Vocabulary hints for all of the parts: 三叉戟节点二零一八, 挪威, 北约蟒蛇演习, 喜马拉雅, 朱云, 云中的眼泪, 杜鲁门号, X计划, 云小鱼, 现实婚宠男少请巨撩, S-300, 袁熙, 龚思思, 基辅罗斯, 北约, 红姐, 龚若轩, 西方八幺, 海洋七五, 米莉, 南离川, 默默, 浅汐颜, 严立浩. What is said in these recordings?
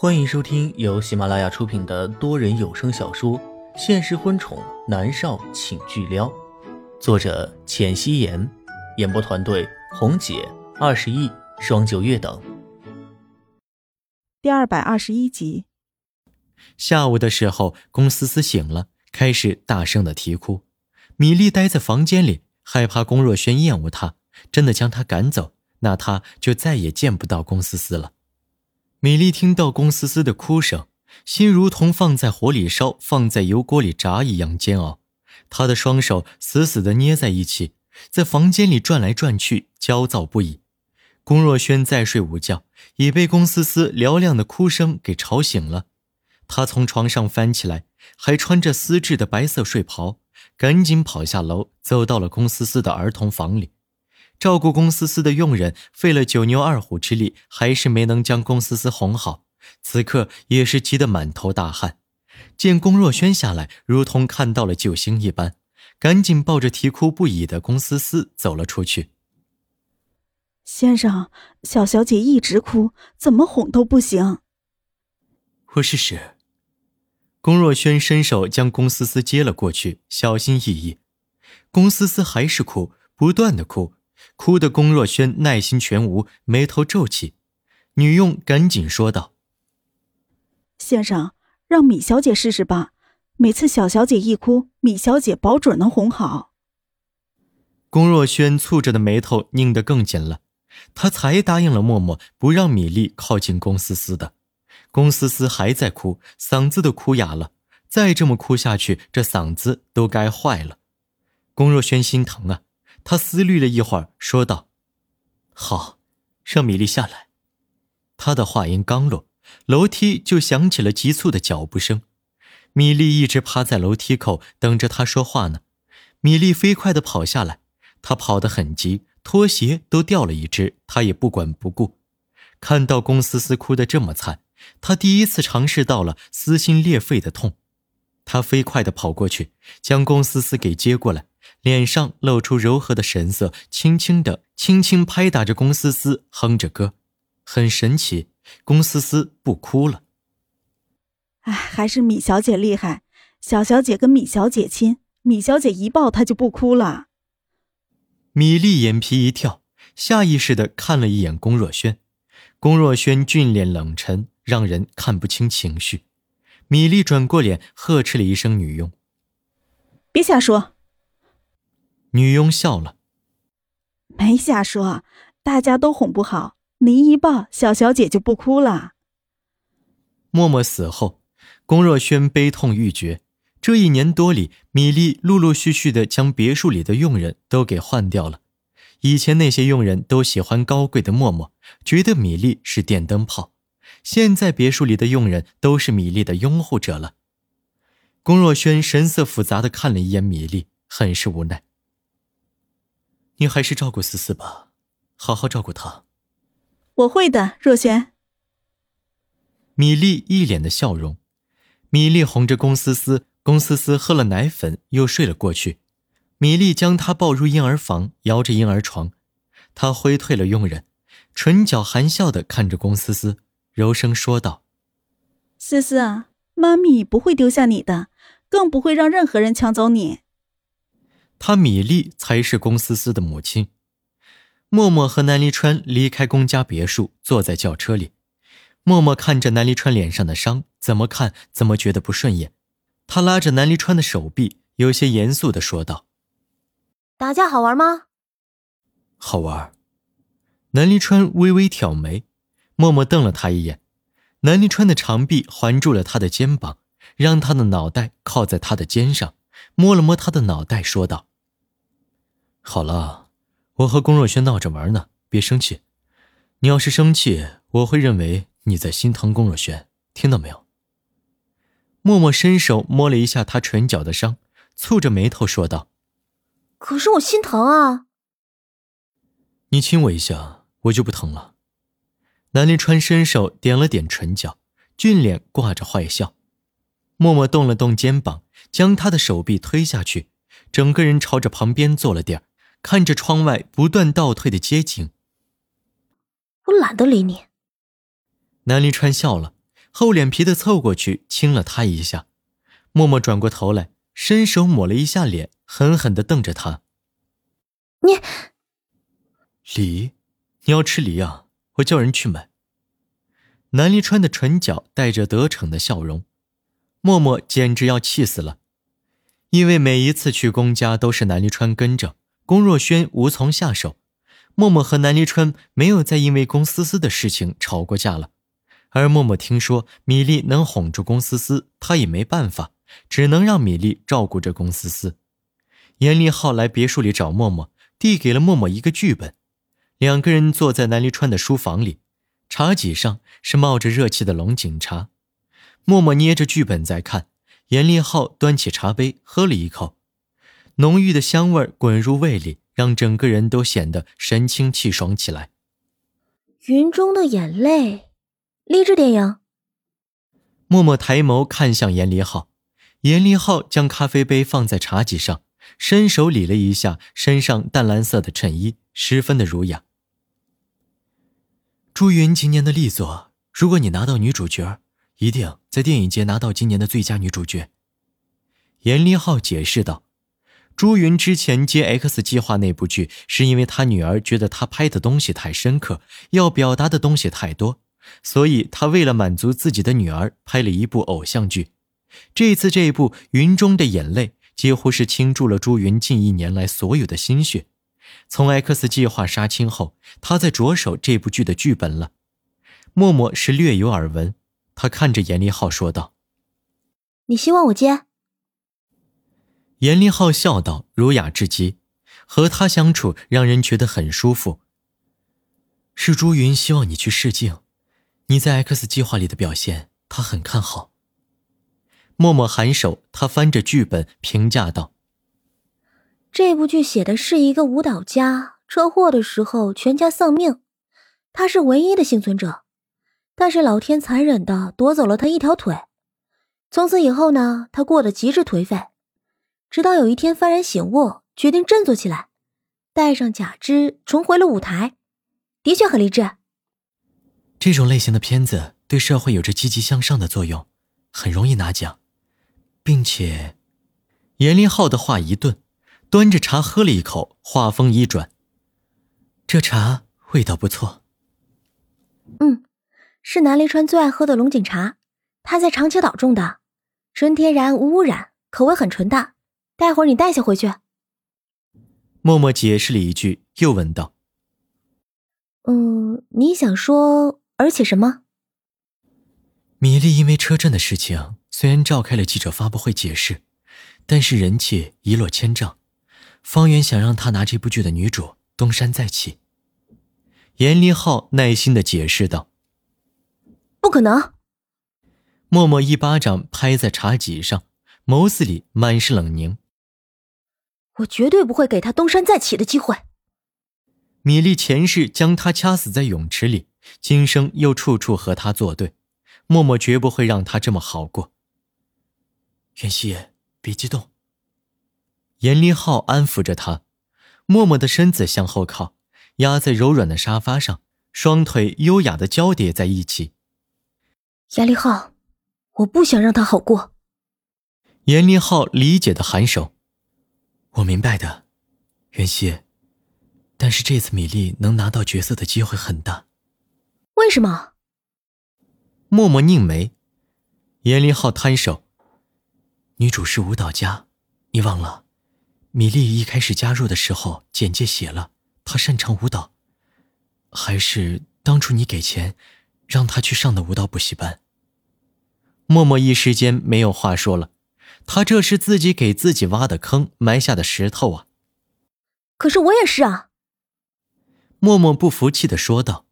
欢迎收听由喜马拉雅出品的多人有声小说《现实婚宠男少请巨撩》，作者浅汐颜，演播团队红姐、21、双九月等。第221集。下午的时候，龚思思醒了，开始大声的啼哭。米莉待在房间里，害怕龚若轩厌恶她，真的将她赶走，那她就再也见不到龚思思了。米莉听到龚思思的哭声，心如同放在火里烧，放在油锅里炸一样煎熬。她的双手死死地捏在一起，在房间里转来转去，焦躁不已。龚若轩在睡午觉，也被龚思思嘹亮的哭声给吵醒了。他从床上翻起来，还穿着丝质的白色睡袍，赶紧跑下楼，走到了龚思思的儿童房里。照顾龚思思的佣人费了九牛二虎之力，还是没能将龚思思哄好，此刻也是急得满头大汗。见龚若轩下来，如同看到了救星一般，赶紧抱着啼哭不已的龚思思走了出去。先生，小小姐一直哭，怎么哄都不行。我试试。龚若轩伸手将龚思思接了过去，小心翼翼。龚思思还是哭，不断的哭，哭得龚若轩耐心全无，眉头皱起。女佣赶紧说道：先生，让米小姐试试吧，每次小小姐一哭，米小姐保准能哄好。龚若轩蹙着的眉头拧得更紧了，他才答应了默默不让米粒靠近龚思思的。龚思思还在哭，嗓子都哭哑了，再这么哭下去，这嗓子都该坏了。龚若轩心疼啊，他思虑了一会儿，说道：好，让米莉下来。他的话音刚落，楼梯就响起了急促的脚步声。米莉一直趴在楼梯口等着他说话呢。米莉飞快地跑下来，她跑得很急，拖鞋都掉了一只，她也不管不顾。看到龚思思哭得这么惨，她第一次尝试到了撕心裂肺的痛。她飞快地跑过去，将龚思思给接过来，脸上露出柔和的神色，轻轻拍打着龚思思，哼着歌。很神奇，龚思思不哭了。哎，还是米小姐厉害，小小姐跟米小姐亲，米小姐一抱她就不哭了。米莉眼皮一跳，下意识地看了一眼龚若轩。龚若轩俊脸冷沉，让人看不清情绪。米莉转过脸，呵斥了一声女佣：别瞎说。女佣笑了：没瞎说，大家都哄不好，您一抱小小姐就不哭了。默默死后，龚若轩悲痛欲绝。这一年多里，米莉陆陆续续地将别墅里的佣人都给换掉了。以前那些佣人都喜欢高贵的默默，觉得米莉是电灯泡，现在别墅里的佣人都是米莉的拥护者了。龚若轩神色复杂地看了一眼米莉，很是无奈。你还是照顾思思吧，好好照顾她。我会的，若轩。米莉一脸的笑容。米莉哄着龚思思，龚思思喝了奶粉又睡了过去。米莉将她抱入婴儿房，摇着婴儿床。她挥退了佣人，唇角含笑地看着龚思思，柔声说道：思思啊，妈咪不会丢下你的，更不会让任何人抢走你。她米莉才是龚思思的母亲。默默和南离川离开龚家别墅，坐在轿车里。默默看着南离川脸上的伤，怎么看怎么觉得不顺眼。她拉着南离川的手臂，有些严肃地说道：打架好玩吗？好玩。南离川微微挑眉，默默瞪了他一眼。南离川的长臂环住了他的肩膀，让他的脑袋靠在他的肩上，摸了摸他的脑袋，说道：好了，我和龚若轩闹着玩呢，别生气。你要是生气，我会认为你在心疼龚若轩，听到没有？默默伸手摸了一下他唇角的伤，蹙着眉头说道：可是我心疼啊。你亲我一下，我就不疼了。南临川伸手点了点唇角，俊脸挂着坏笑。默默动了动肩膀，将他的手臂推下去，整个人朝着旁边坐了点，看着窗外不断倒退的街景。我懒得理你。南离川笑了，厚脸皮地凑过去亲了他一下。默默转过头来，伸手抹了一下脸，狠狠地瞪着他。你梨，你要吃梨啊，我叫人去买。南离川的唇角带着得逞的笑容，默默简直要气死了。因为每一次去公家都是南离川跟着，龚若轩无从下手，默默和南离川没有再因为龚思思的事情吵过架了。而默默听说米粒能哄住龚思思，她也没办法，只能让米粒照顾着龚思思。严立浩来别墅里找默默，递给了默默一个剧本。两个人坐在南离川的书房里，茶几上是冒着热气的龙井茶。默默捏着剧本在看，严立浩端起茶杯喝了一口，浓郁的香味滚入胃里，让整个人都显得神清气爽起来。云中的眼泪，励志电影。默默抬眸看向严立浩，严立浩将咖啡杯放在茶几上，伸手理了一下身上淡蓝色的衬衣，十分的儒雅。朱云今年的力作，如果你拿到女主角，一定在电影节拿到今年的最佳女主角。严立浩解释道。朱云之前接 X 计划那部剧，是因为他女儿觉得他拍的东西太深刻，要表达的东西太多，所以他为了满足自己的女儿拍了一部偶像剧。这次这部《云中的眼泪》几乎是倾注了朱云近一年来所有的心血。从 X 计划杀青后，他在着手这部剧的剧本了。默默是略有耳闻，他看着严立浩说道：“你希望我接？”严立浩笑道，儒雅至极，和他相处让人觉得很舒服。是朱云希望你去试镜，你在 X 计划里的表现，他很看好。默默颔首，他翻着剧本评价道：“这部剧写的是一个舞蹈家车祸的时候全家丧命，他是唯一的幸存者，但是老天残忍的夺走了他一条腿。从此以后呢，他过得极致颓废，直到有一天幡然醒悟，决定振作起来，戴上假肢重回了舞台。的确很励志。这种类型的片子对社会有着积极向上的作用，很容易拿奖。”并且严立浩的话一顿，端着茶喝了一口，话锋一转：“这茶味道不错。”“嗯，是南离川最爱喝的龙井茶，他在长青岛种的，纯天然无污染，口味很纯的，待会儿你带下回去。”默默解释了一句，又问道：“你想说而且什么？”米莉因为车震的事情，虽然召开了记者发布会解释，但是人气一落千丈，方圆想让她拿这部剧的女主东山再起。严立浩耐心地解释道。“不可能！”默默一巴掌拍在茶几上，眸子里满是冷凝。“我绝对不会给她东山再起的机会。”米莉前世将她掐死在泳池里，今生又处处和她作对，默默绝不会让她这么好过。“袁熙，别激动。”严立浩安抚着她。默默的身子向后靠，压在柔软的沙发上，双腿优雅的交叠在一起。“严立浩，我不想让他好过。”严立浩理解的颔首。“我明白的，袁熙，但是这次米粒能拿到角色的机会很大。”“为什么？”默默拧眉。严立浩摊手：“女主是舞蹈家，你忘了？米粒一开始加入的时候，简介写了她擅长舞蹈，还是当初你给钱让她去上的舞蹈补习班。”默默一时间没有话说了，他这是自己给自己挖的坑，埋下的石头啊。“可是我也是啊。”默默不服气地说道。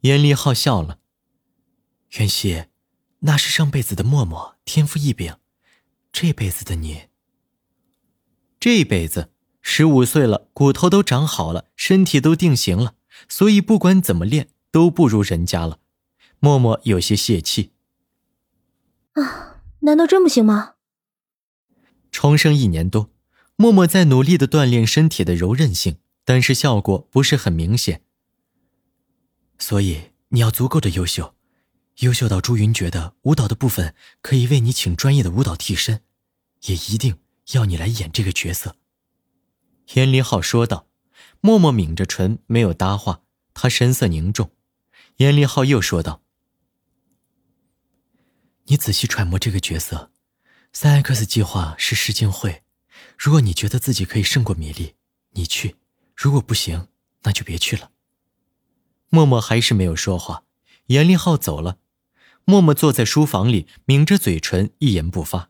严立浩笑了：“袁熙，那是上辈子的默默天赋异禀，这辈子的你……”这辈子15岁了，骨头都长好了，身体都定型了，所以不管怎么练都不如人家了。默默有些泄气。“啊，难道真不行吗？”重生一年多，默默在努力地锻炼身体的柔韧性，但是效果不是很明显。“所以你要足够的优秀，优秀到朱云觉得舞蹈的部分可以为你请专业的舞蹈替身，也一定要你来演这个角色。严离浩说道。默默抿着唇没有搭话，他神色凝重。严离浩又说道，你仔细揣摩这个角色，3X 计划是试镜会，如果你觉得自己可以胜过米粒，你去，如果不行那就别去了。默默还是没有说话，严立浩走了。默默坐在书房里抿着嘴唇一言不发。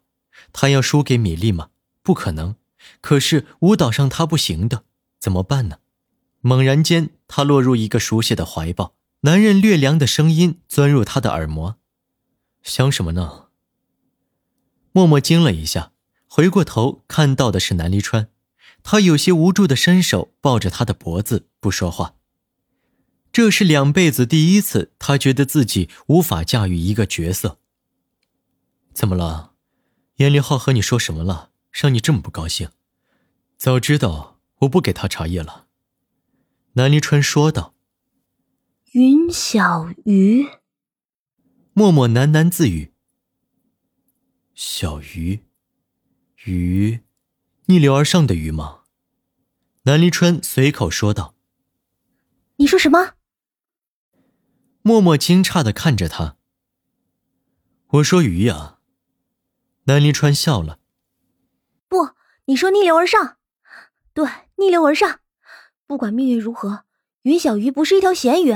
他要输给米粒吗？不可能，可是舞蹈上他不行的，怎么办呢？猛然间他落入一个熟悉的怀抱，男人略凉的声音钻入他的耳膜。想什么呢？默默惊了一下，回过头看到的是南离川。他有些无助地伸手抱着他的脖子不说话。这是两辈子第一次他觉得自己无法驾驭一个角色。怎么了？严立浩和你说什么了，让你这么不高兴？早知道我不给他茶叶了。南离川说道。云小鱼。默默喃喃自语。小鱼，鱼，逆流而上的鱼吗？南离川随口说道。你说什么？默默惊诧地看着他。我说鱼呀。南离川笑了。不，你说逆流而上。对，逆流而上。不管命运如何，云小鱼不是一条咸鱼，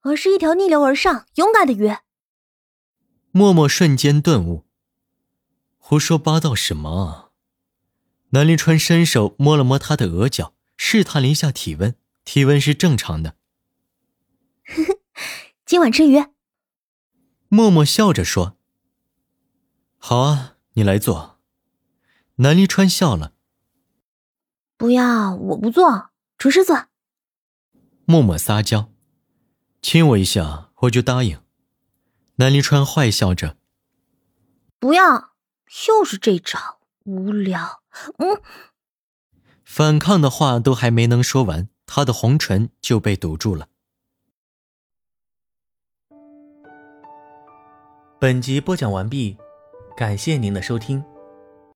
而是一条逆流而上勇敢的鱼。默默瞬间顿悟。胡说八道什么啊？南临川伸手摸了摸他的额角，试探了一下体温，体温是正常的。今晚吃鱼。默默笑着说。好啊，你来做。南临川笑了。不要，我不做，厨师做。默默撒娇。亲我一下，我就答应。南临川坏笑着。不要，就是这招，无聊。反抗的话都还没能说完，他的红唇就被堵住了。本集播讲完毕，感谢您的收听。